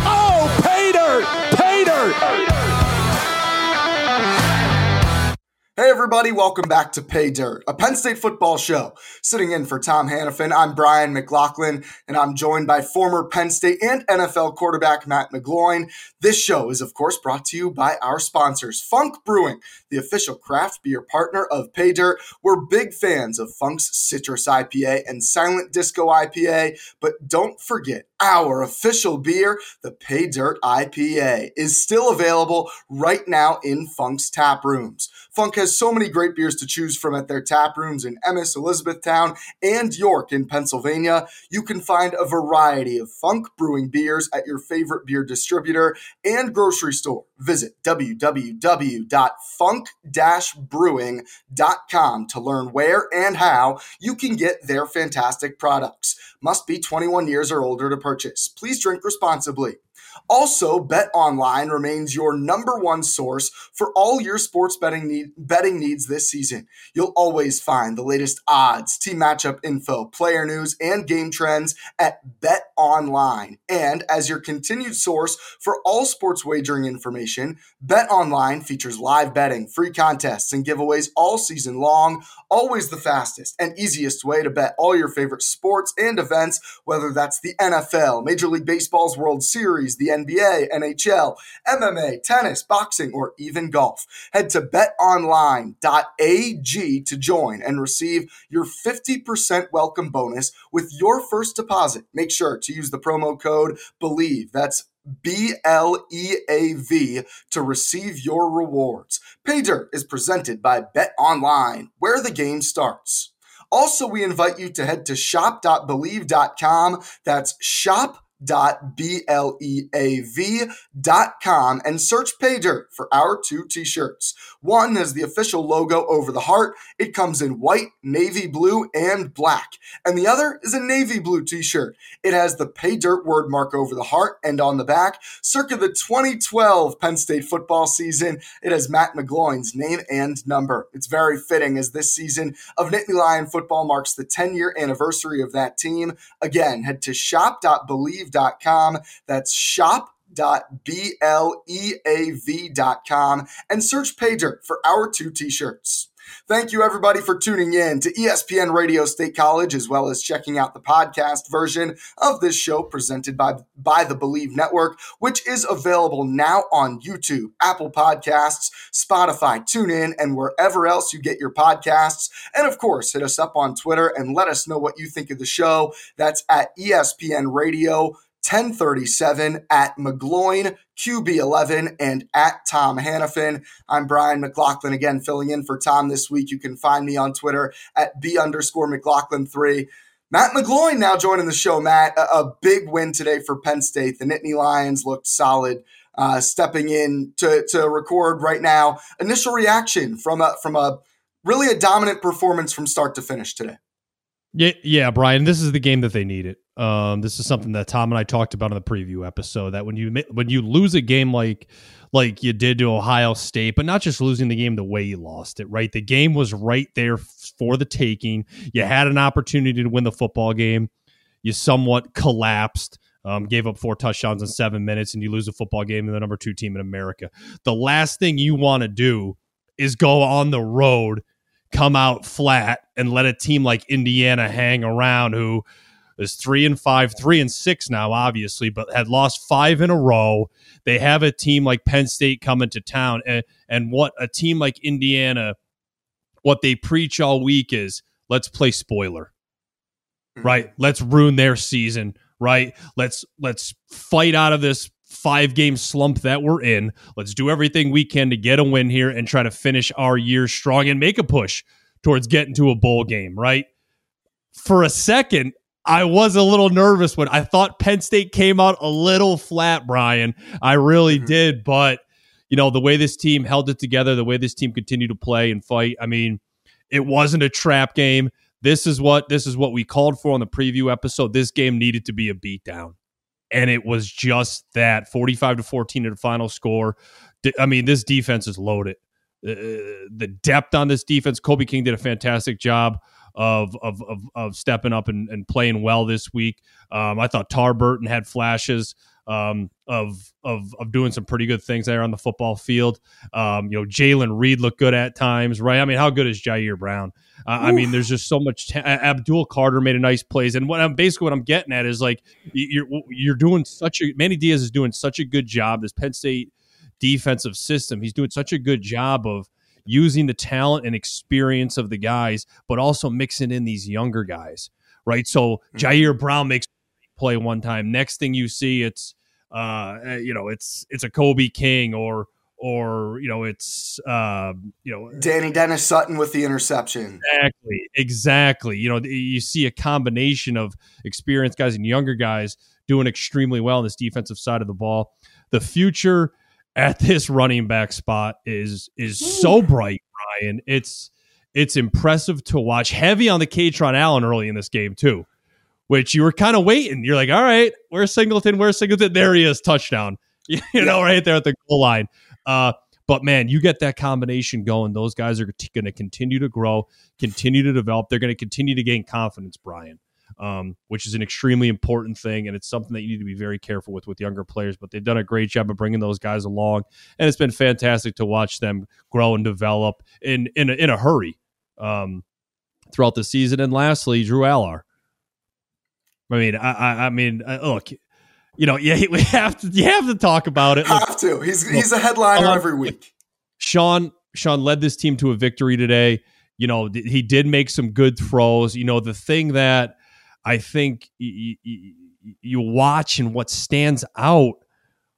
Oh, pay dirt! Pay dirt! Hey, everybody. Welcome back to Pay Dirt, a Penn State football show. Sitting in for Tom Hannafin, I'm Brian McLaughlin, and I'm joined by former Penn State and NFL quarterback Matt McGloin. This show is, of course, brought to you by our sponsors, Funk Brewing, the official craft beer partner of Pay Dirt. We're big fans of Funk's Citrus IPA and Silent Disco IPA, but don't forget our official beer, the Pay Dirt IPA, is still available right now in Funk's tap rooms. Funk has so many great beers to choose from at their tap rooms in Emmaus, Elizabethtown, and York in Pennsylvania. You can find a variety of Funk Brewing beers at your favorite beer distributor and grocery store. Visit www.funk-brewing.com to learn where and how you can get their fantastic products. Must be 21 years or older to purchase. Please drink responsibly. Also, Bet Online remains your number one source for all your sports betting needs this season. You'll always find the latest odds, team matchup info, player news, and game trends at Bet Online. And as your continued source for all sports wagering information, Bet Online features live betting, free contests, and giveaways all season long. Always the fastest and easiest way to bet all your favorite sports and events, whether that's the NFL, Major League Baseball's World Series, the NBA, NHL, MMA, tennis, boxing, or even golf. Head to betonline.ag to join and receive your 50% welcome bonus with your first deposit. Make sure to use the promo code BELIEVE, that's BLEAV, to receive your rewards. PayDirt is presented by Bet Online, where the game starts. Also, we invite you to head to shop.believe.com. That's shop.BLEAV.com and search PayDirt for our two t-shirts. One has the official logo over the heart. It comes in white, navy blue, and black. And the other is a navy blue t-shirt. It has the PayDirt word mark over the heart and on the back. Circa the 2012 Penn State football season, it has Matt McGloin's name and number. It's very fitting as this season of Nittany Lion football marks the 10-year anniversary of that team. Again, head to shop.believe.com. That's shop.BLEAV.com and search PayDirt for our two t-shirts. Thank you, everybody, for tuning in to ESPN Radio State College, as well as checking out the podcast version of this show presented by the Believe Network, which is available now on YouTube, Apple Podcasts, Spotify, TuneIn, and wherever else you get your podcasts. And, of course, hit us up on Twitter and let us know what you think of the show. That's at ESPN Radio 1037, at McGloin, QB11, and at Tom Hannafin. I'm Brian McLaughlin, again, filling in for Tom this week. You can find me on Twitter at B_McLaughlin3. Matt McGloin now joining the show. Matt, a big win today for Penn State. The Nittany Lions looked solid, stepping in to record right now. Initial reaction from a really a dominant performance from start to finish today. Yeah, Brian, this is the game that they needed. This is something that Tom and I talked about in the preview episode, that when you lose a game like you did to Ohio State, but not just losing the game the way you lost it, right? The game was right there for the taking. You had an opportunity to win the football game. You somewhat collapsed, gave up 4 touchdowns in 7 minutes, and you lose a football game to the number 2 team in America. The last thing you want to do is go on the road, come out flat, and let a team like Indiana hang around, who is 3-5, 3-6 now, obviously, but had lost 5 in a row. They have a team like Penn State coming to town, and what a team like Indiana, what they preach all week is, let's play spoiler, right? Let's ruin their season, right? Let's fight out of this 5-game slump that we're in. Let's do everything we can to get a win here and try to finish our year strong and make a push towards getting to a bowl game, right? For a second, I was a little nervous when I thought Penn State came out a little flat, Brian. I really did, but you know, the way this team held it together, the way this team continued to play and fight, I mean, it wasn't a trap game. This is what we called for on the preview episode. This game needed to be a beatdown. And it was just that, 45-14 at the final score. I mean, this defense is loaded. The depth on this defense, Kobe King did a fantastic job of stepping up and playing well this week. I thought Tar Burton had flashes of doing some pretty good things there on the football field. Jaylen Reed looked good at times, right? I mean, how good is Jair Brown? I mean, there's just so much. Abdul Carter made a nice plays, and what I'm getting at is, like, you're doing such a— Manny Diaz is doing such a good job. This Penn State defensive system, he's doing such a good job of using the talent and experience of the guys, but also mixing in these younger guys, right? So Jair Brown makes play one time. Next thing you see, it's it's a Kobe King or Danny Dennis Sutton with the interception. Exactly. You see a combination of experienced guys and younger guys doing extremely well on this defensive side of the ball. The future at this running back spot is so bright, Brian. It's impressive to watch. Heavy on the Kaytron Allen early in this game too, which you were kind of waiting. You're like, all right, where's Singleton? There he is, touchdown. Right there at the goal line. But, man, you get that combination going, those guys are going to continue to grow, continue to develop. They're going to continue to gain confidence, Brian, which is an extremely important thing, and it's something that you need to be very careful with younger players. But they've done a great job of bringing those guys along, and it's been fantastic to watch them grow and develop in a hurry throughout the season. And lastly, Drew Allar. Look, you have to talk about it. Look, have to. He's a headliner every week. Sean led this team to a victory today. He did make some good throws. The thing that I think you watch and what stands out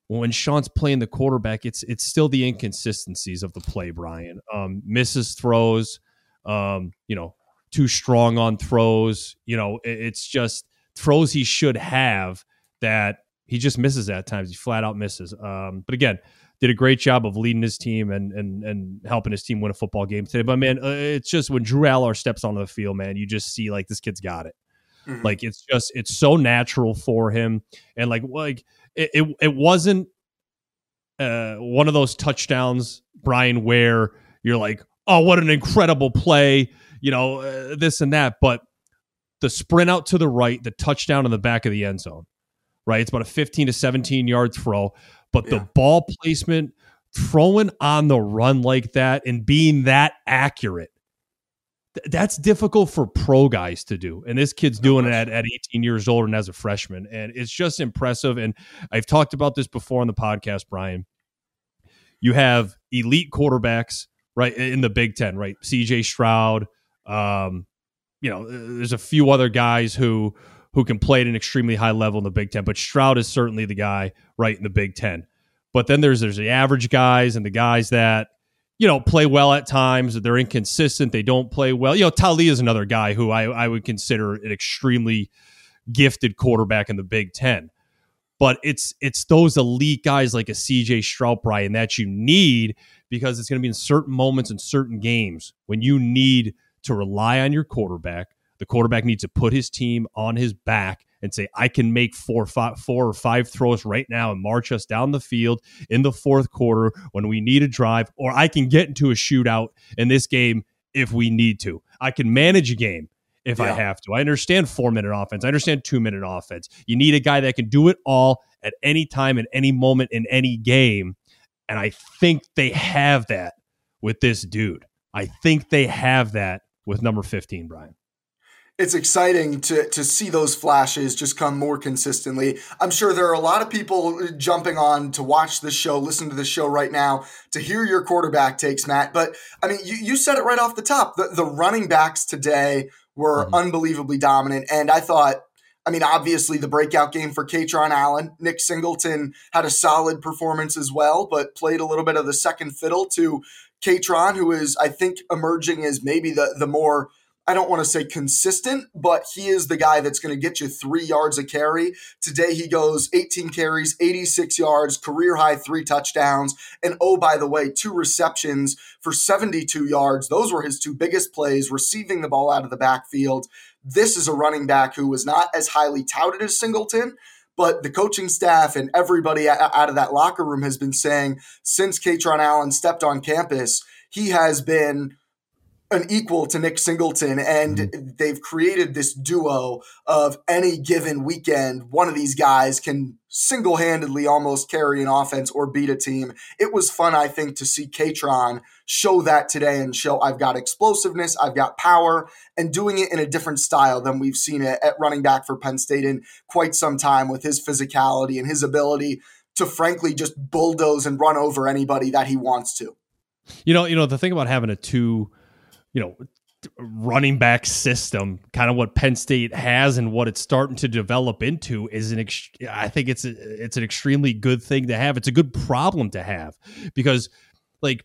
when Sean's playing the quarterback, it's still the inconsistencies of the play, Brian. Misses throws, too strong on throws. It's just throws he should have that he just misses at times. He flat out misses. But again, did a great job of leading his team and helping his team win a football game today. But, man, it's just when Drew Allar steps onto the field, man, you just see, like, this kid's got it. Mm-hmm. Like, it's so natural for him. And it wasn't one of those touchdowns, Brian, where you're like, oh, what an incredible play, this and that. But the sprint out to the right, the touchdown in the back of the end zone, right? It's about a 15 to 17 yard throw, but the ball placement, throwing on the run like that and being that accurate, that's difficult for pro guys to do. And this kid's doing it at 18 years old and as a freshman. And it's just impressive. And I've talked about this before on the podcast, Brian. You have elite quarterbacks, right, in the Big Ten, right? C.J. Stroud, there's a few other guys who can play at an extremely high level in the Big Ten, but Stroud is certainly the guy right in the Big Ten. But then there's the average guys and the guys that, play well at times. They're inconsistent. They don't play well. Taulia is another guy who I would consider an extremely gifted quarterback in the Big Ten. But it's those elite guys like a C.J. Stroud, Brian, that you need, because it's going to be in certain moments in certain games when you need to rely on your quarterback. The quarterback needs to put his team on his back and say, I can make four or five throws right now and march us down the field in the fourth quarter when we need a drive, or I can get into a shootout in this game if we need to. I can manage a game if I have to. I understand 4-minute offense. I understand 2-minute offense. You need a guy that can do it all at any time, at any moment, in any game. And I think they have that with this dude. I think they have that with number 15, Brian. It's exciting to see those flashes just come more consistently. I'm sure there are a lot of people jumping on to watch this show, listen to this show right now, to hear your quarterback takes, Matt. But, I mean, you said it right off the top. The running backs today were unbelievably dominant, and I thought— I mean, obviously the breakout game for Kaytron Allen. Nick Singleton had a solid performance as well, but played a little bit of the second fiddle to Kaytron, who is, I think, emerging as maybe the more, I don't want to say consistent, but he is the guy that's going to get you 3 yards a carry. Today he goes 18 carries, 86 yards, career high 3 touchdowns, and oh, by the way, 2 receptions for 72 yards. Those were his 2 biggest plays, receiving the ball out of the backfield. This is a running back who was not as highly touted as Singleton, but the coaching staff and everybody out of that locker room has been saying since Kaytron Allen stepped on campus, he has been an equal to Nick Singleton, and they've created this duo of any given weekend, one of these guys can single-handedly almost carry an offense or beat a team. It was fun, I think, to see Kaytron show that today and show I've got explosiveness, I've got power, and doing it in a different style than we've seen it at running back for Penn State in quite some time, with his physicality and his ability to frankly just bulldoze and run over anybody that he wants to. You know, the thing about having a two, running back system, kind of what Penn State has and what it's starting to develop into, is I think it's an extremely good thing to have. It's a good problem to have, because like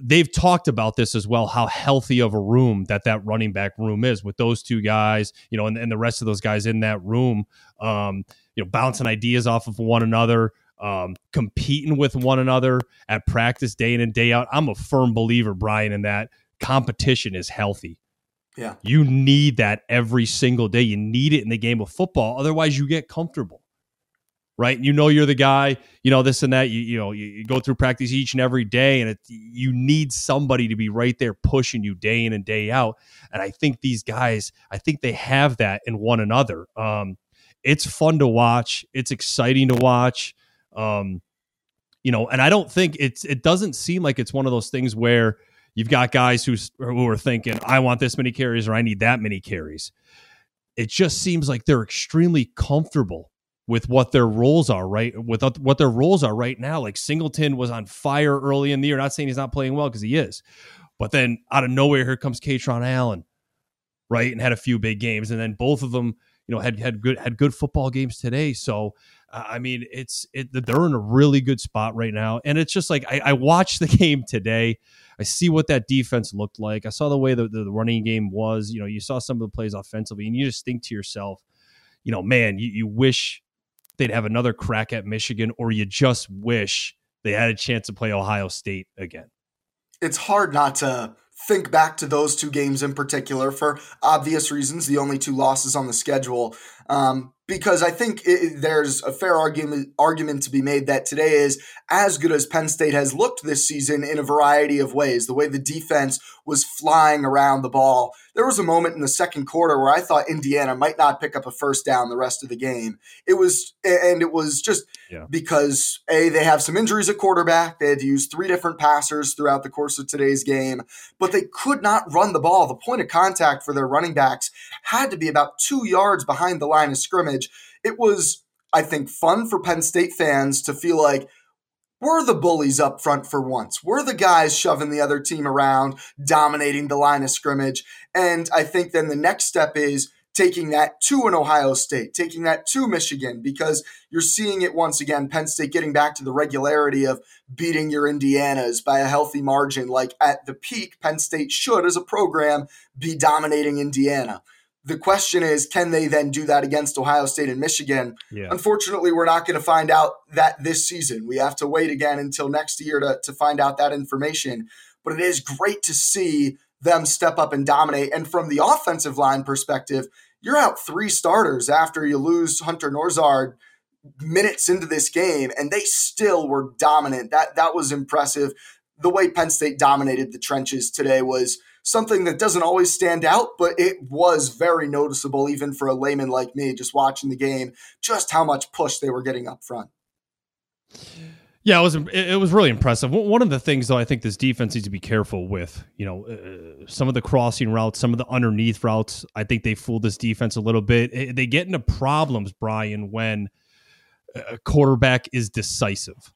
they've talked about this as well, how healthy of a room that running back room is, with those two guys, and the rest of those guys in that room, bouncing ideas off of one another, competing with one another at practice day in and day out. I'm a firm believer, Brian, in that competition is healthy. Yeah. You need that every single day. You need it in the game of football. Otherwise you get comfortable, right? You're the guy, this and that, you go through practice each and every day, and you need somebody to be right there pushing you day in and day out. And I think these guys, they have that in one another. It's fun to watch. It's exciting to watch. And I don't think it doesn't seem like it's one of those things where you've got guys who are thinking, I want this many carries, or I need that many carries. It just seems like they're extremely comfortable with what their roles are, right? With what their roles are right now. Like Singleton was on fire early in the year. Not saying he's not playing well, because he is, but then out of nowhere, here comes Kaytron Allen, right? And had a few big games. And then both of them, had good football games today. So, they're in a really good spot right now. And it's just like, I watched the game today. I see what that defense looked like. I saw the way the running game was. You saw some of the plays offensively, and you just think to yourself, man, you wish they'd have another crack at Michigan, or you just wish they had a chance to play Ohio State again. It's hard not to think back to those two games in particular, for obvious reasons, the only two losses on the schedule, because I think there's a fair argument to be made that today is as good as Penn State has looked this season in a variety of ways. The way the defense was flying around the ball. There was a moment in the second quarter where I thought Indiana might not pick up a first down the rest of the game. It was just because A, they have some injuries at quarterback. They had to use three different passers throughout the course of today's game, but they could not run the ball. The point of contact for their running backs had to be about 2 yards behind the line of scrimmage. It was, I think, fun for Penn State fans to feel like we're the bullies up front for once. We're the guys shoving the other team around, dominating the line of scrimmage. And I think then the next step is taking that to an Ohio State, taking that to Michigan, because you're seeing it once again, Penn State getting back to the regularity of beating your Indianas by a healthy margin. Like at the peak, Penn State should, as a program, be dominating Indiana. The question is, can they then do that against Ohio State and Michigan? Yeah. Unfortunately, we're not going to find out that this season. We have to wait again until next year to find out that information. But it is great to see them step up and dominate. And from the offensive line perspective, you're out three starters after you lose Hunter Norzard minutes into this game, and they still were dominant. That was impressive. The way Penn State dominated the trenches today was something that doesn't always stand out, but it was very noticeable, even for a layman like me, just watching the game, just how much push they were getting up front. Yeah, it was really impressive. One of the things, though, I think this defense needs to be careful with, some of the crossing routes, some of the underneath routes. I think they fooled this defense a little bit. They get into problems, Brian, when a quarterback is decisive,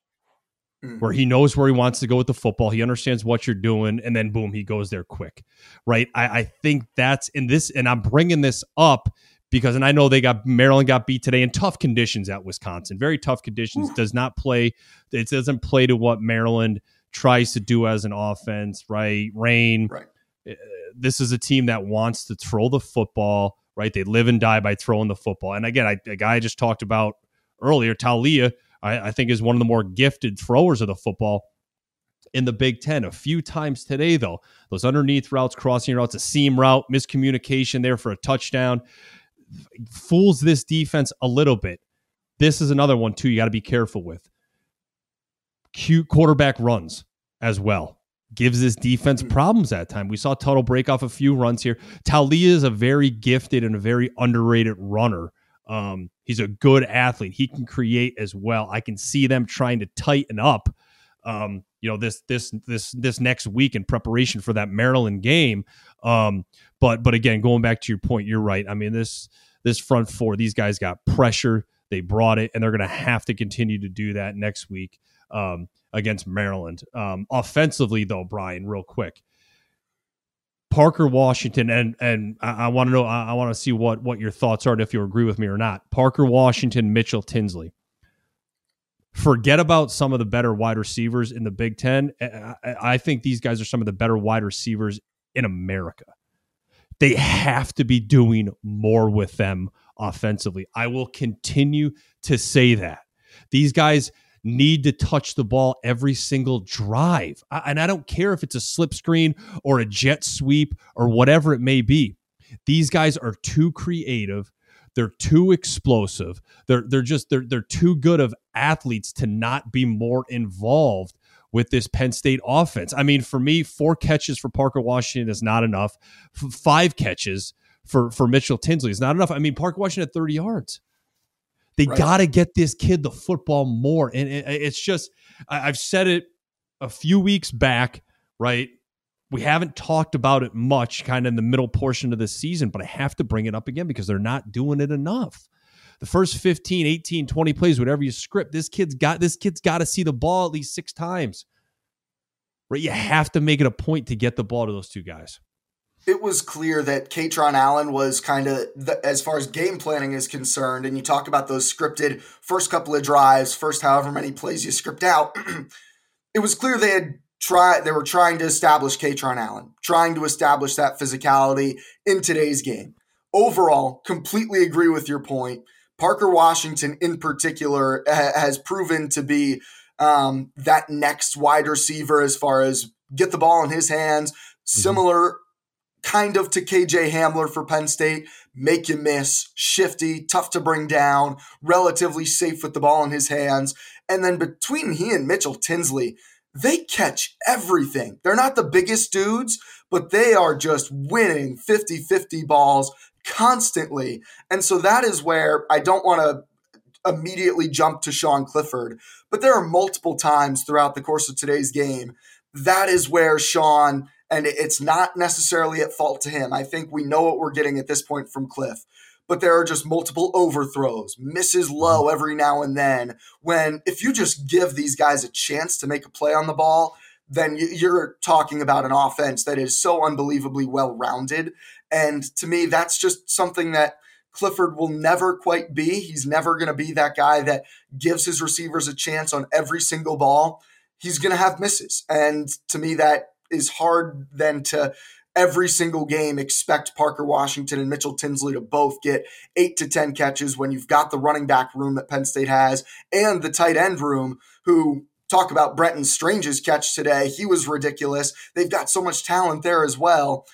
where he knows where he wants to go with the football. He understands what you're doing, and then boom, he goes there quick, right? I think that's in this, and I'm bringing this up because, and I know Maryland got beat today in tough conditions at Wisconsin, very tough conditions. Ooh. It doesn't play to what Maryland tries to do as an offense, right? Rain, right. This is a team that wants to throw the football, right? They live and die by throwing the football. And again, a guy I just talked about earlier, Taulia, I think is one of the more gifted throwers of the football in the Big Ten. A few times today, though, those underneath routes, crossing routes, a seam route, miscommunication there for a touchdown, fools this defense a little bit. This is another one, too, you got to be careful with. Cute quarterback runs as well. gives this defense problems at time. We saw Tuttle break off a few runs here. Taulia is a very gifted and a very underrated runner. He's a good athlete. He can create as well. I can see them trying to tighten up, this next week in preparation for that Maryland game. But again, going back to your point, you're right. I mean, this front four, these guys got pressure. They brought it, and they're going to have to continue to do that next week against Maryland. Offensively, though, Brian, real quick, Parker Washington, and I want to know, I want to see what your thoughts are and if you agree with me or not. Parker Washington, Mitchell Tinsley. Forget about some of the better wide receivers in the Big Ten. I think these guys are some of the better wide receivers in America. They have to be doing more with them offensively. I will continue to say that. These guys need to touch the ball every single drive. And I don't care if it's a slip screen or a jet sweep or whatever it may be. These guys are too creative. They're too explosive. They're too good of athletes to not be more involved with this Penn State offense. I mean, for me, 4 catches for Parker Washington is not enough. 5 catches for Mitchell Tinsley is not enough. I mean, Parker Washington at 30 yards. They got to get this kid the football more. And it's just, I've said it a few weeks back, right? We haven't talked about it much kind of in the middle portion of the season, but I have to bring it up again because they're not doing it enough. The first 15, 18, 20 plays, whatever you script, this kid's got to see the ball at least 6 times. Right? You have to make it a point to get the ball to those two guys. It was clear that Kaytron Allen was kind of, as far as game planning is concerned, and you talk about those scripted first couple of drives, first however many plays you script out, it was clear they were trying to establish Kaytron Allen, trying to establish that physicality in today's game. Overall, completely agree with your point. Parker Washington in particular has proven to be that next wide receiver as far as get the ball in his hands, similar kind of to KJ Hamler for Penn State, make you miss, shifty, tough to bring down, relatively safe with the ball in his hands. And then between he and Mitchell Tinsley, they catch everything. They're not the biggest dudes, but they are just winning 50-50 balls constantly. And so that is where I don't want to immediately jump to Sean Clifford, but there are multiple times throughout the course of today's game. That is where Sean, and it's not necessarily at fault to him. I think we know what we're getting at this point from Cliff, but there are just multiple overthrows, misses low every now and then, when if you just give these guys a chance to make a play on the ball, then you're talking about an offense that is so unbelievably well-rounded. And to me, that's just something that Clifford will never quite be. He's never going to be that guy that gives his receivers a chance on every single ball. He's going to have misses. And to me, that is hard then to every single game expect Parker Washington and Mitchell Tinsley to both get 8 to 10 catches when you've got the running back room that Penn State has and the tight end room who talk about Brenton Strange's catch today. He was ridiculous. They've got so much talent there as well.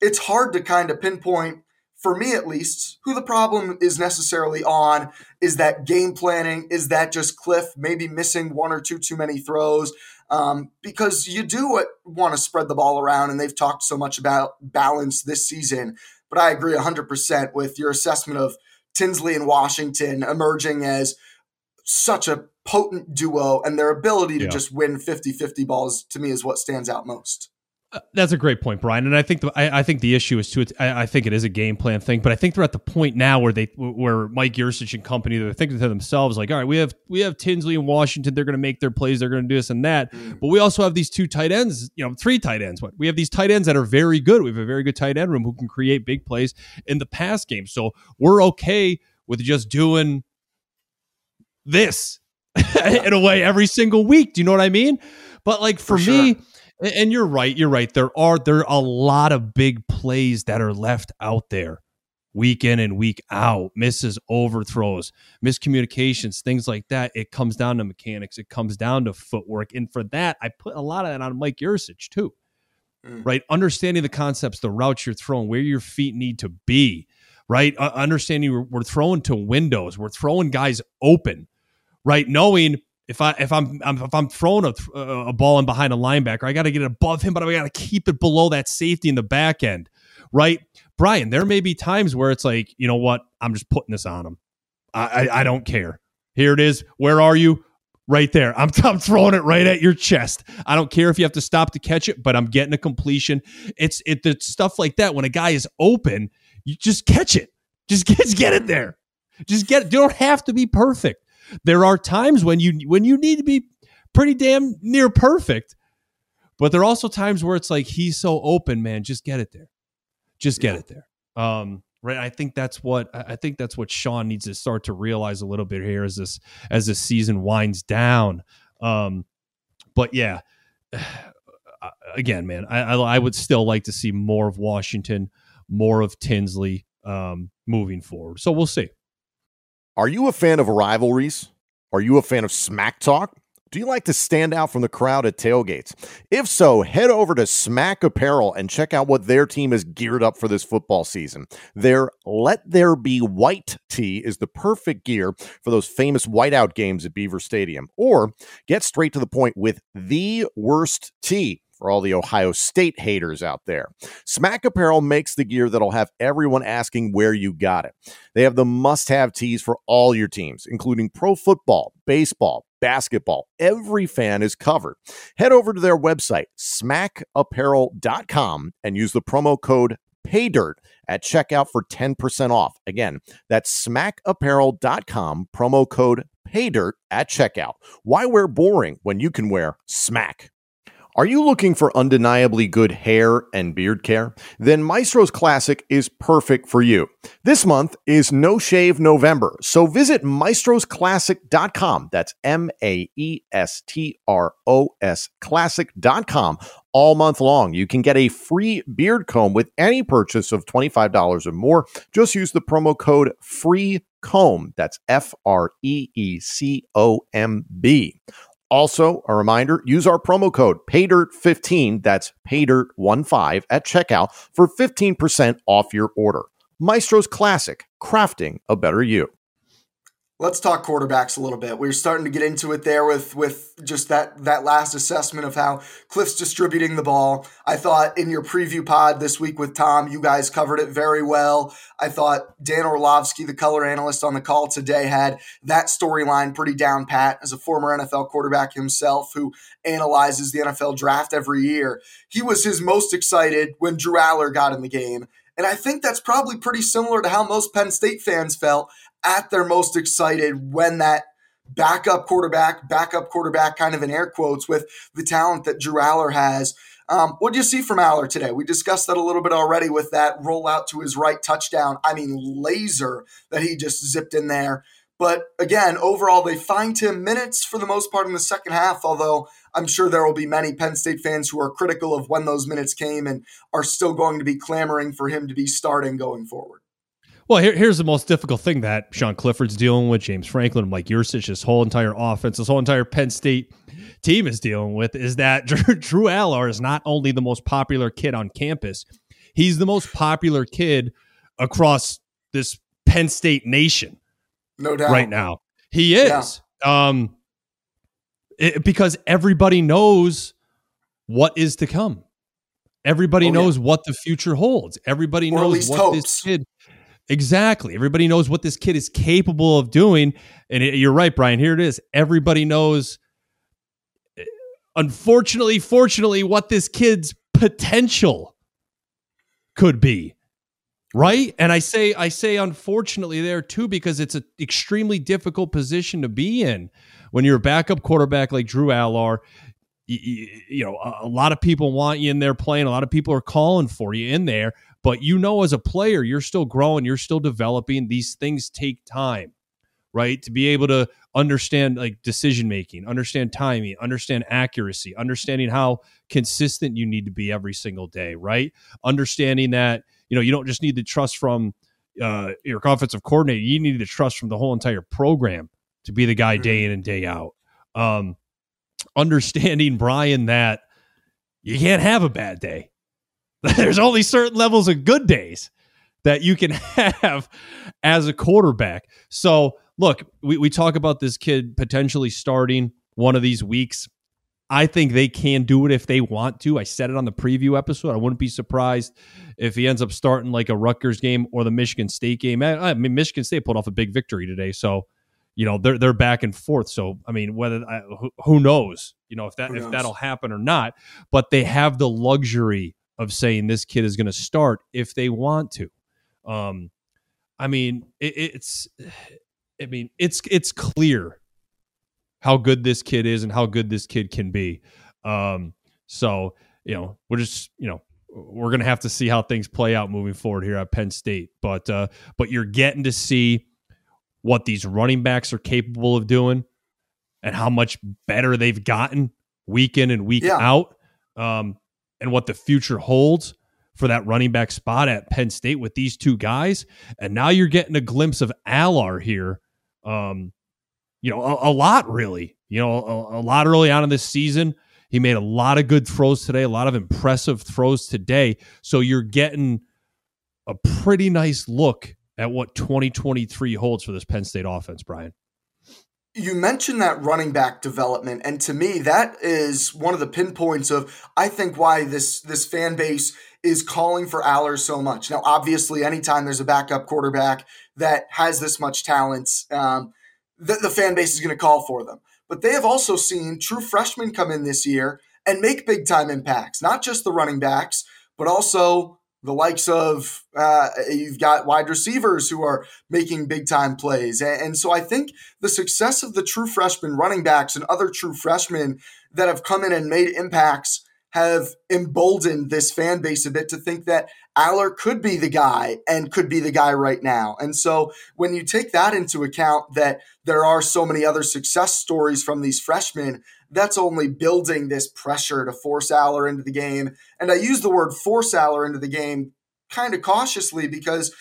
It's hard to kind of pinpoint, for me at least, who the problem is necessarily on. Is that game planning? Is that just Cliff maybe missing one or two too many throws? Because you do want to spread the ball around, and they've talked so much about balance this season. But I agree 100% with your assessment of Tinsley and Washington emerging as such a potent duo, and their ability to just win 50-50 balls, to me, is what stands out most. That's a great point, Brian. And I think the issue is too. I think it is a game plan thing, but I think they're at the point now where Mike Yurcich and company, they're thinking to themselves like, all right, we have Tinsley and Washington. They're going to make their plays. They're going to do this and that. But we also have these 2 tight ends, 3 tight ends. We have these tight ends that are very good. We have a very good tight end room who can create big plays in the pass game. So we're okay with just doing this in a way every single week. Do you know what I mean? But like for me. And you're right. There are a lot of big plays that are left out there week in and week out. Misses, overthrows, miscommunications, things like that. It comes down to mechanics. It comes down to footwork. And for that, I put a lot of that on Mike Yurcich too, right? Understanding the concepts, the routes you're throwing, where your feet need to be, right? Understanding we're throwing to windows. We're throwing guys open, right? Knowing If I'm throwing a ball in behind a linebacker, I got to get it above him, but I got to keep it below that safety in the back end, right? Brian, there may be times where it's like, you know what? I'm just putting this on him. I don't care. Here it is. Where are you? Right there. I'm throwing it right at your chest. I don't care if you have to stop to catch it, but I'm getting a completion. It's stuff like that. When a guy is open, you just catch it. Just get it there. Just get it. You don't have to be perfect. There are times when you need to be pretty damn near perfect, but there are also times where it's like, he's so open, man. Just get it there. Just get it there. Right. I think that's what Sean needs to start to realize a little bit here as this season winds down. But yeah, again, man, I would still like to see more of Washington, more of Tinsley, moving forward. So we'll see. Are you a fan of rivalries? Are you a fan of smack talk? Do you like to stand out from the crowd at tailgates? If so, head over to Smack Apparel and check out what their team is geared up for this football season. Their Let There Be White tee is the perfect gear for those famous whiteout games at Beaver Stadium. Or get straight to the point with the worst tee for all the Ohio State haters out there. Smack Apparel makes the gear that'll have everyone asking where you got it. They have the must-have tees for all your teams, including pro football, baseball, basketball. Every fan is covered. Head over to their website, smackapparel.com, and use the promo code PAYDIRT at checkout for 10% off. Again, that's smackapparel.com, promo code PAYDIRT at checkout. Why wear boring when you can wear smack? Are you looking for undeniably good hair and beard care? Then Maestro's Classic is perfect for you. This month is No Shave November, so visit maestrosclassic.com. That's MAESTROS classic.com. all month long. You can get a free beard comb with any purchase of $25 or more. Just use the promo code FREECOMB. That's FREECOMB. Also, a reminder, use our promo code PAYDIRT15, that's PAYDIRT15, at checkout for 15% off your order. Maestro's Classic, crafting a better you. Let's talk quarterbacks a little bit. We were starting to get into it there with just that last assessment of how Cliff's distributing the ball. I thought in your preview pod this week with Tom, you guys covered it very well. I thought Dan Orlovsky, the color analyst on the call today, had that storyline pretty down pat as a former NFL quarterback himself who analyzes the NFL draft every year. He was his most excited when Drew Allar got in the game. And I think that's probably pretty similar to how most Penn State fans felt at their most excited when that backup quarterback, kind of in air quotes, with the talent that Drew Allar has. What do you see from Allar today? We discussed that a little bit already with that rollout to his right touchdown. I mean, laser that he just zipped in there. But again, overall, they fined him minutes for the most part in the second half, although I'm sure there will be many Penn State fans who are critical of when those minutes came and are still going to be clamoring for him to be starting going forward. Well, here's the most difficult thing that Sean Clifford's dealing with, James Franklin, Mike Yurcich, his whole entire offense, his whole entire Penn State team is dealing with, is that Drew Allar is not only the most popular kid on campus, he's the most popular kid across this Penn State nation. No doubt. Right now. He is. Yeah. Because everybody knows what is to come. Everybody knows what the future holds. Everybody knows what hopes. This kid... Exactly. Everybody knows what this kid is capable of doing. And you're right, Brian. Here it is. Everybody knows, unfortunately, fortunately, what this kid's potential could be. Right? And I say unfortunately there too, because it's an extremely difficult position to be in when you're a backup quarterback like Drew Allar. You know, a lot of people want you in there playing. A lot of people are calling for you in there. But you know, as a player, you're still growing, you're still developing. These things take time, right? To be able to understand like decision-making, understand timing, understand accuracy, understanding how consistent you need to be every single day, right? Understanding that, you know, you don't just need the trust from your offensive coordinator. You need the trust from the whole entire program to be the guy day in and day out. Understanding, Brian, that you can't have a bad day. There's only certain levels of good days that you can have as a quarterback. So, look, we talk about this kid potentially starting. one of these weeks. I think they can do it if they want to. I said it on the preview episode. I wouldn't be surprised if he ends up starting like a Rutgers game or the Michigan State game. I mean, Michigan State pulled off a big victory today, so you know they're back and forth. So I mean, whether who knows? You know if that'll happen or not. But they have the luxury of saying this kid is going to start if they want to. I mean, it's clear how good this kid is and how good this kid can be. So, you know, we're going to have to see how things play out moving forward here at Penn State. But you're getting to see what these running backs are capable of doing and how much better they've gotten week in and week out, and what the future holds for that running back spot at Penn State with these two guys. And now you're getting a glimpse of Allar here. A lot really, a lot early on in this season. He made a lot of good throws today, a lot of impressive throws today. So you're getting a pretty nice look at what 2023 holds for this Penn State offense, Brian. You mentioned that running back development, and to me, that is one of the pinpoints of, I think, why this fan base is calling for Allar so much. Now, obviously, anytime there's a backup quarterback that has this much talent, the fan base is going to call for them. But they have also seen true freshmen come in this year and make big-time impacts, not just the running backs, but also the likes of you've got wide receivers who are making big-time plays. And so I think the success of the true freshman running backs and other true freshmen that have come in and made impacts have emboldened this fan base a bit to think that Allar could be the guy and could be the guy right now. And so when you take that into account, that there are so many other success stories from these freshmen, that's only building this pressure to force Allar into the game. And I use the word force Allar into the game kind of cautiously, because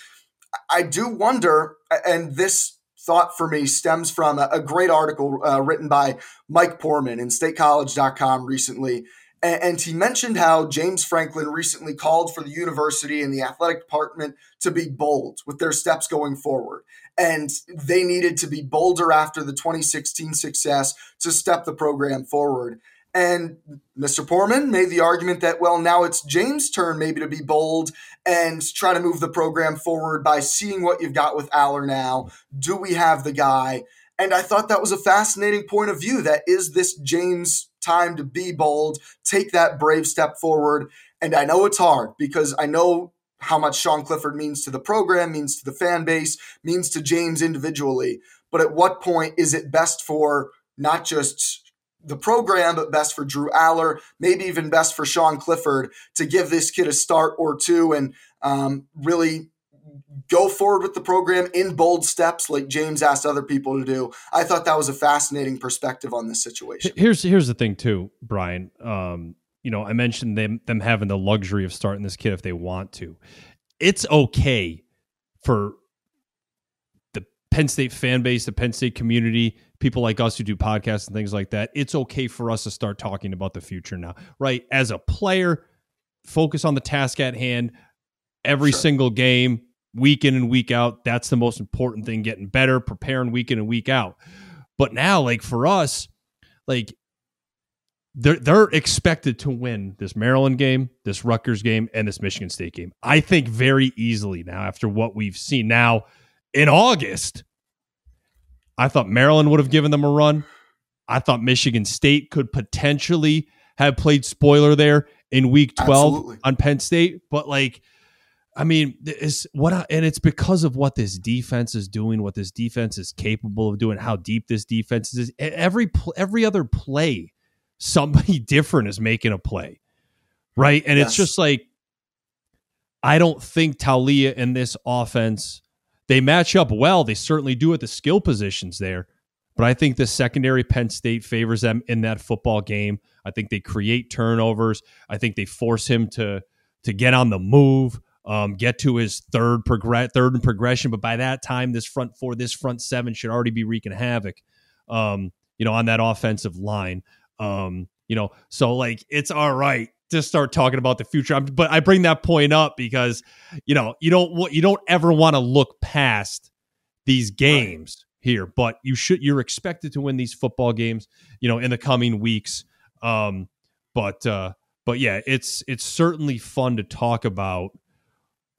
I do wonder, and this thought for me stems from a great article written by Mike Poorman in statecollege.com recently. And he mentioned how James Franklin recently called for the university and the athletic department to be bold with their steps going forward. And they needed to be bolder after the 2016 success to step the program forward. And Mr. Poorman made the argument that, well, now it's James' turn maybe to be bold and try to move the program forward by seeing what you've got with Allar now. Do we have the guy? And I thought that was a fascinating point of view. That is this James' time to be bold, take that brave step forward. And I know it's hard, because I know how much Sean Clifford means to the program, means to the fan base, means to James individually. But at what point is it best for not just the program, but best for Drew Allar, maybe even best for Sean Clifford, to give this kid a start or two and really go forward with the program in bold steps like James asked other people to do? I thought that was a fascinating perspective on this situation. Here's the thing too, Brian. I mentioned them having the luxury of starting this kid if they want to. It's okay for the Penn State fan base, the Penn State community, people like us who do podcasts and things like that. It's okay for us to start talking about the future now, right? As a player, focus on the task at hand every single game. Week in and week out, that's the most important thing, getting better, preparing week in and week out. But now, like for us, like they're expected to win this Maryland game, this Rutgers game, and this Michigan State game. I think very easily now after what we've seen. Now, in August, I thought Maryland would have given them a run. I thought Michigan State could potentially have played spoiler there in week 12 on Penn State. But like, I mean, it's because of what this defense is doing, what this defense is capable of doing, how deep this defense is. Every other play, somebody different is making a play, right? And It's just like, I don't think Taulia in this offense, they match up well. They certainly do at the skill positions there, but I think the secondary Penn State favors them in that football game. I think they create turnovers. I think they force him to get on the move. Get to his third and progression, but by that time, this front seven should already be wreaking havoc, on that offensive line, So like, it's all right to start talking about the future. But I bring that point up because you don't ever want to look past these games here, but you're expected to win these football games, in the coming weeks. But yeah, it's certainly fun to talk about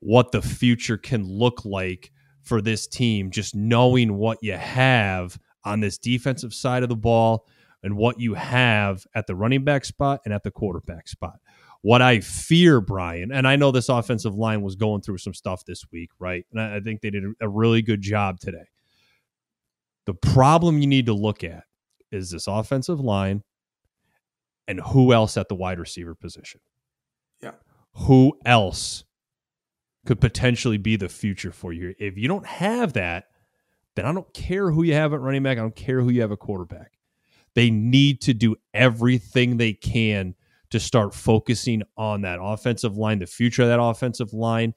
what the future can look like for this team, just knowing what you have on this defensive side of the ball and what you have at the running back spot and at the quarterback spot. What I fear, Brian, and I know this offensive line was going through some stuff this week, right? And I think they did a really good job today. The problem you need to look at is this offensive line and who else at the wide receiver position. Yeah. Who else could potentially be the future for you? If you don't have that, then I don't care who you have at running back. I don't care who you have at quarterback. They need to do everything they can to start focusing on that offensive line, the future of that offensive line,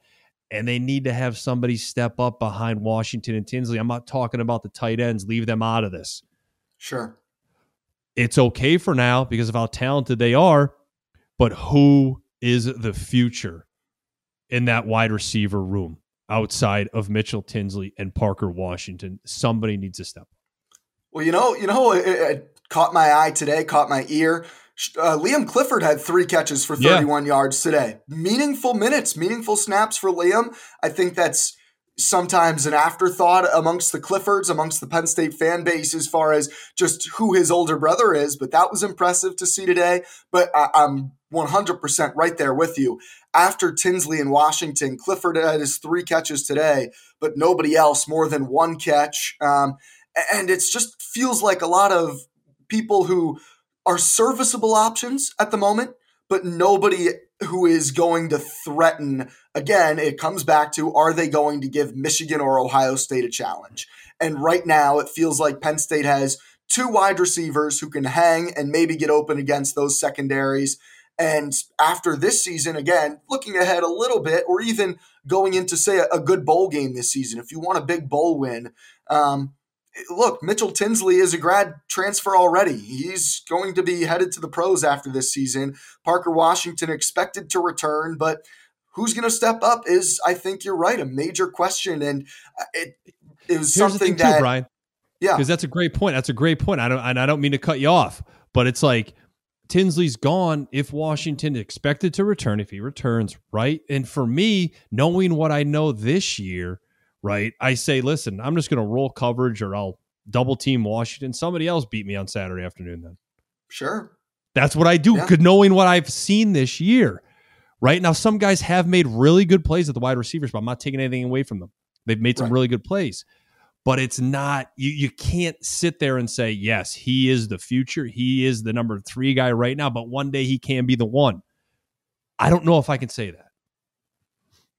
and they need to have somebody step up behind Washington and Tinsley. I'm not talking about the tight ends. Leave them out of this. Sure. It's okay for now because of how talented they are, but who is the future in that wide receiver room outside of Mitchell Tinsley and Parker Washington? Somebody needs to step up. Well, it caught my eye today, caught my ear. Liam Clifford had 3 catches for 31 yards today. Meaningful minutes, meaningful snaps for Liam. I think that's sometimes an afterthought amongst the Cliffords, amongst the Penn State fan base, as far as just who his older brother is. But that was impressive to see today. But I'm 100% right there with you. After Tinsley and Washington, Clifford had his 3 catches today, but nobody else more than 1 catch. And it's just feels like a lot of people who are serviceable options at the moment, but nobody who is going to threaten. Again, it comes back to, are they going to give Michigan or Ohio State a challenge? And right now it feels like Penn State has 2 wide receivers who can hang and maybe get open against those secondaries. And after this season, again, looking ahead a little bit, or even going into, say, a good bowl game this season, if you want a big bowl win, look, Mitchell Tinsley is a grad transfer already. He's going to be headed to the pros after this season. Parker Washington expected to return, but who's going to step up is, I think you're right, a major question. And it was something that, Brian, yeah, because that's a great point. That's a great point. I don't mean to cut you off, but it's like Tinsley's gone. If Washington expected to return, if he returns, right? And for me, knowing what I know this year, right? I say, listen, I'm just going to roll coverage or I'll double team Washington. Somebody else beat me on Saturday afternoon then. Sure. That's what I do. Yeah. Good, knowing what I've seen this year, right? Now, some guys have made really good plays at the wide receivers, but I'm not taking anything away from them. They've made some really good plays, but it's not, you can't sit there and say, yes, he is the future. He is the number 3 guy right now, but one day he can be the one. I don't know if I can say that.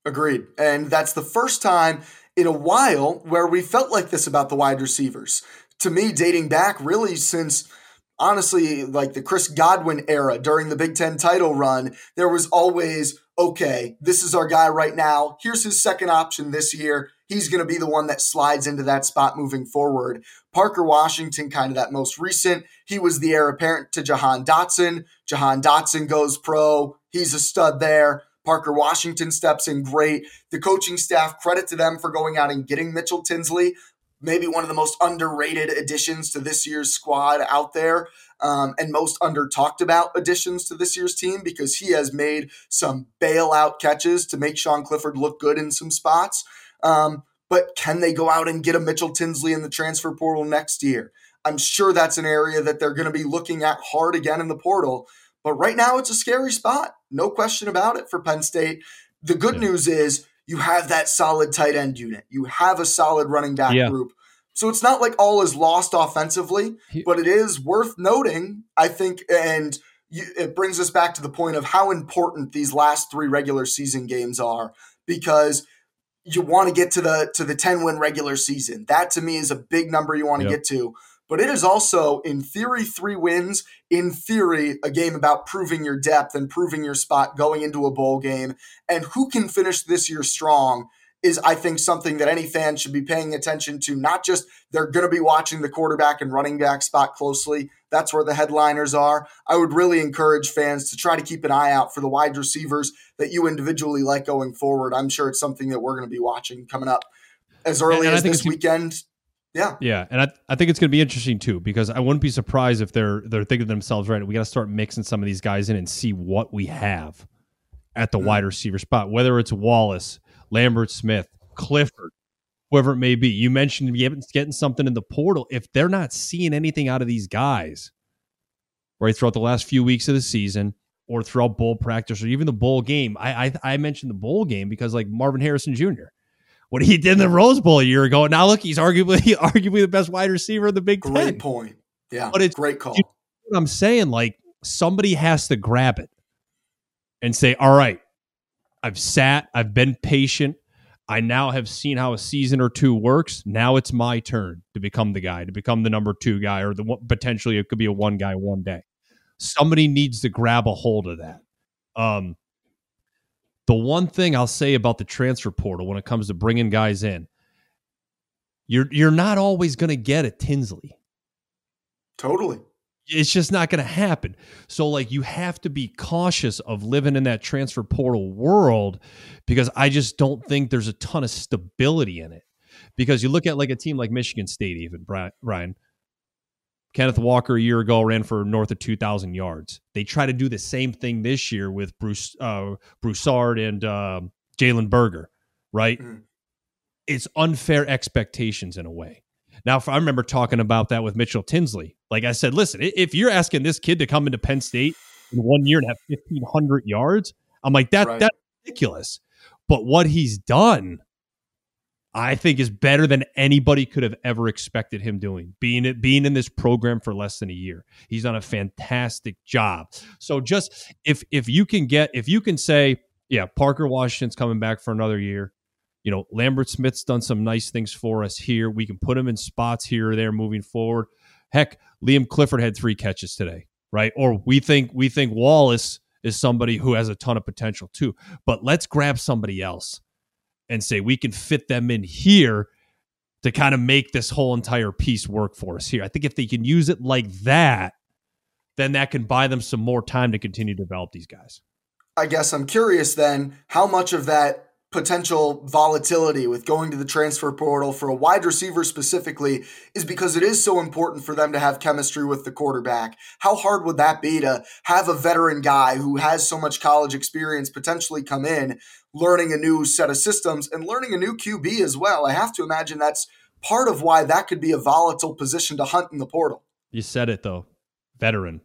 Agreed. And that's the first time in a while where we felt like this about the wide receivers. To me, dating back really since, honestly, like the Chris Godwin era during the Big Ten title run, there was always, okay, this is our guy right now. Here's his second option this year. He's going to be the one that slides into that spot moving forward. Parker Washington, kind of that most recent. He was the heir apparent to Jahan Dotson. Jahan Dotson goes pro. He's a stud there. Parker Washington steps in great. The coaching staff, credit to them for going out and getting Mitchell Tinsley, maybe one of the most underrated additions to this year's squad out there, and most under-talked about additions to this year's team, because he has made some bailout catches to make Sean Clifford look good in some spots. But can they go out and get a Mitchell Tinsley in the transfer portal next year? I'm sure that's an area that they're going to be looking at hard again in the portal. But right now, it's a scary spot. No question about it for Penn State. The good news is you have that solid tight end unit. You have a solid running back group. So it's not like all is lost offensively, but it is worth noting, I think. And it brings us back to the point of how important these last 3 regular season games are, because you want to get to the 10-win regular season. That, to me, is a big number you want to get to. But it is also, in theory, 3 wins, in theory, a game about proving your depth and proving your spot going into a bowl game. And who can finish this year strong is, I think, something that any fan should be paying attention to. Not just they're going to be watching the quarterback and running back spot closely. That's where the headliners are. I would really encourage fans to try to keep an eye out for the wide receivers that you individually like going forward. I'm sure it's something that we're going to be watching coming up as early as this weekend. Yeah. Yeah. And I think it's going to be interesting too, because I wouldn't be surprised if they're thinking to themselves, right, we got to start mixing some of these guys in and see what we have at the wide receiver spot, whether it's Wallace, Lambert Smith, Clifford, whoever it may be. You mentioned getting something in the portal. If they're not seeing anything out of these guys right throughout the last few weeks of the season or throughout bowl practice or even the bowl game, I mentioned the bowl game because like Marvin Harrison Jr., what he did in the Rose Bowl a year ago. Now look, he's arguably the best wide receiver in the Big Ten. Great point. Yeah, but it's great call. You know what I'm saying, like somebody has to grab it and say, all right, I've been patient. I now have seen how a season or two works. Now it's my turn to become the guy, to become the number two guy, or the potentially it could be a one guy one day. Somebody needs to grab a hold of that. The one thing I'll say about the transfer portal when it comes to bringing guys in, you're not always going to get a Tinsley. Totally. It's just not going to happen. So like you have to be cautious of living in that transfer portal world because I just don't think there's a ton of stability in it. Because you look at like a team like Michigan State, even Brian, Kenneth Walker a year ago ran for north of 2,000 yards. They try to do the same thing this year with Broussard and Jalen Berger, right? Mm-hmm. It's unfair expectations in a way. Now, I remember talking about that with Mitchell Tinsley. Like I said, listen, if you're asking this kid to come into Penn State in 1 year and have 1,500 yards, I'm like, that's ridiculous. But what he's done, I think, is better than anybody could have ever expected him doing, being in this program for less than a year. He's done a fantastic job. So just if you can say, yeah, Parker Washington's coming back for another year. You know, Lambert Smith's done some nice things for us here. We can put him in spots here or there moving forward. Heck, Liam Clifford had 3 catches today, right? Or we think Wallace is somebody who has a ton of potential too. But let's grab somebody else and say we can fit them in here to kind of make this whole entire piece work for us here. I think if they can use it like that, then that can buy them some more time to continue to develop these guys. I guess I'm curious then how much of that potential volatility with going to the transfer portal for a wide receiver specifically is because it is so important for them to have chemistry with the quarterback. How hard would that be to have a veteran guy who has so much college experience potentially come in, learning a new set of systems and learning a new QB as well? I have to imagine that's part of why that could be a volatile position to hunt in the portal. You said it though, veteran.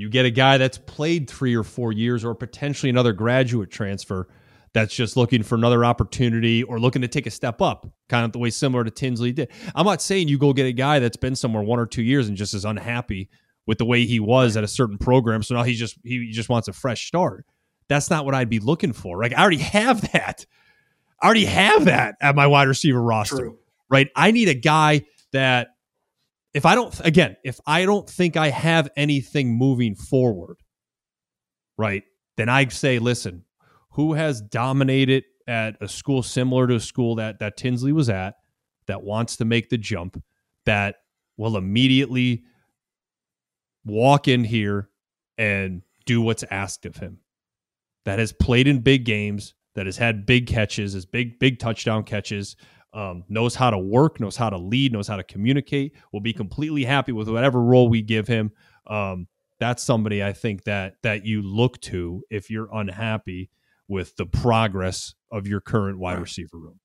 You get a guy that's played 3 or 4 years or potentially another graduate transfer that's just looking for another opportunity or looking to take a step up, kind of the way similar to Tinsley did. I'm not saying you go get a guy that's been somewhere 1 or 2 years and just is unhappy with the way he was at a certain program. So now he just wants a fresh start. That's not what I'd be looking for. Like I already have that. At my wide receiver roster, true. Right? I need a guy that, if I don't think I have anything moving forward, right, then I'd say, listen, who has dominated at a school similar to a school that Tinsley was at, that wants to make the jump, that will immediately walk in here and do what's asked of him, that has played in big games, that has had big catches, as big touchdown catches, knows how to work, knows how to lead, knows how to communicate, will be completely happy with whatever role we give him. That's somebody I think that you look to if you're unhappy with the progress of your current wide receiver room.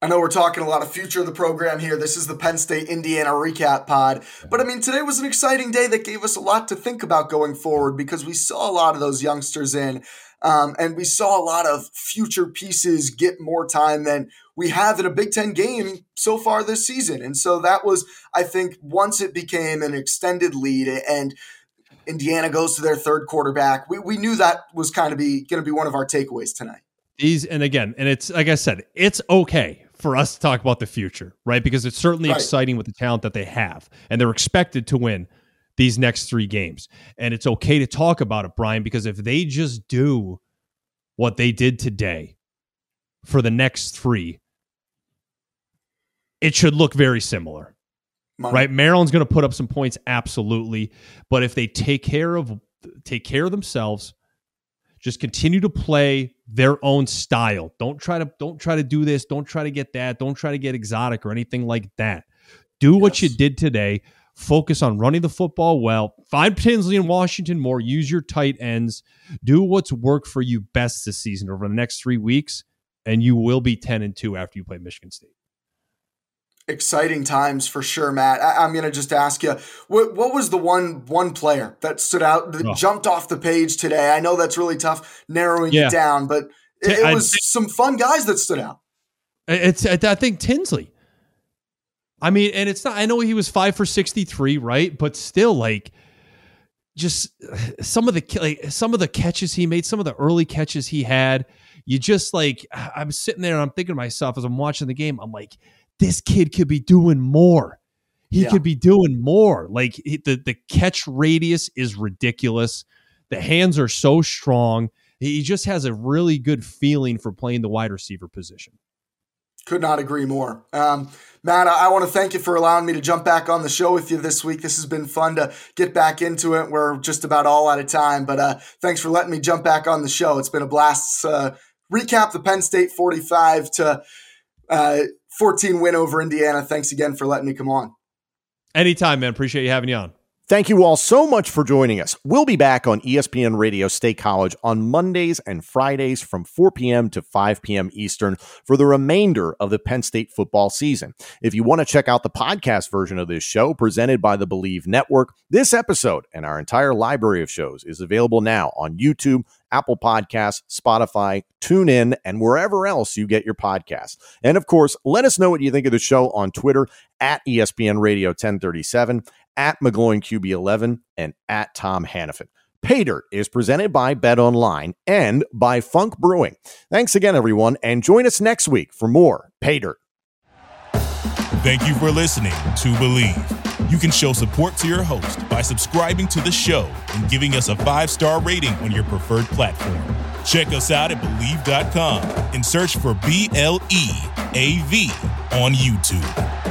I know we're talking a lot of future of the program here. This is the Penn State Indiana recap pod. But I mean, today was an exciting day that gave us a lot to think about going forward because we saw a lot of those youngsters in. And we saw a lot of future pieces get more time than we have in a Big Ten game so far this season. And so that was, I think, once it became an extended lead and Indiana goes to their third quarterback, we knew that was going to be one of our takeaways tonight. And it's, like I said, it's okay for us to talk about the future, right? Because it's certainly exciting with the talent that they have, and they're expected to win these next 3 games. And it's okay to talk about it, Brian, because if they just do what they did today for the next 3, it should look very similar, right? Maryland's going to put up some points. Absolutely. But if they take care of themselves, Just continue to play their own style. Don't try to do this. Don't try to get that. Don't try to get exotic or anything like that. Do what you did today. Focus on running the football well. Find Tinsley and Washington more. Use your tight ends. Do what's worked for you best this season over the next 3 weeks, and you will be 10-2 after you play Michigan State. Exciting times for sure, Matt. I'm going to just ask you, what was the one player that stood out, that jumped off the page today? I know that's really tough narrowing it down, but it was some fun guys that stood out. I think Tinsley. I mean, and it's not, I know he was 5 for 63, right? But still, like, just some of the catches he made, some of the early catches he had, you just like, I'm sitting there and I'm thinking to myself as I'm watching the game, I'm like, this kid could be doing more. He could be doing more. Like the catch radius is ridiculous. The hands are so strong. He just has a really good feeling for playing the wide receiver position. Could not agree more. Matt, I want to thank you for allowing me to jump back on the show with you this week. This has been fun to get back into it. We're just about all out of time, but thanks for letting me jump back on the show. It's been a blast. Recap the Penn State 45-14 win over Indiana. Thanks again for letting me come on. Anytime, man. Appreciate you having me on. Thank you all so much for joining us. We'll be back on ESPN Radio State College on Mondays and Fridays from 4 p.m. to 5 p.m. Eastern for the remainder of the Penn State football season. If you want to check out the podcast version of this show presented by the Believe Network, this episode and our entire library of shows is available now on YouTube, Apple Podcasts, Spotify, TuneIn, and wherever else you get your podcasts. And of course, let us know what you think of the show on Twitter at ESPN Radio 1037, at McGloinQB11, and at Tom Hannafin. Pay Dirt is presented by Bet Online and by Funk Brewing. Thanks again, everyone, and join us next week for more Pay Dirt. Thank you for listening to Believe. You can show support to your host by subscribing to the show and giving us a 5-star rating on your preferred platform. Check us out at Believe.com and search for BLEAV on YouTube.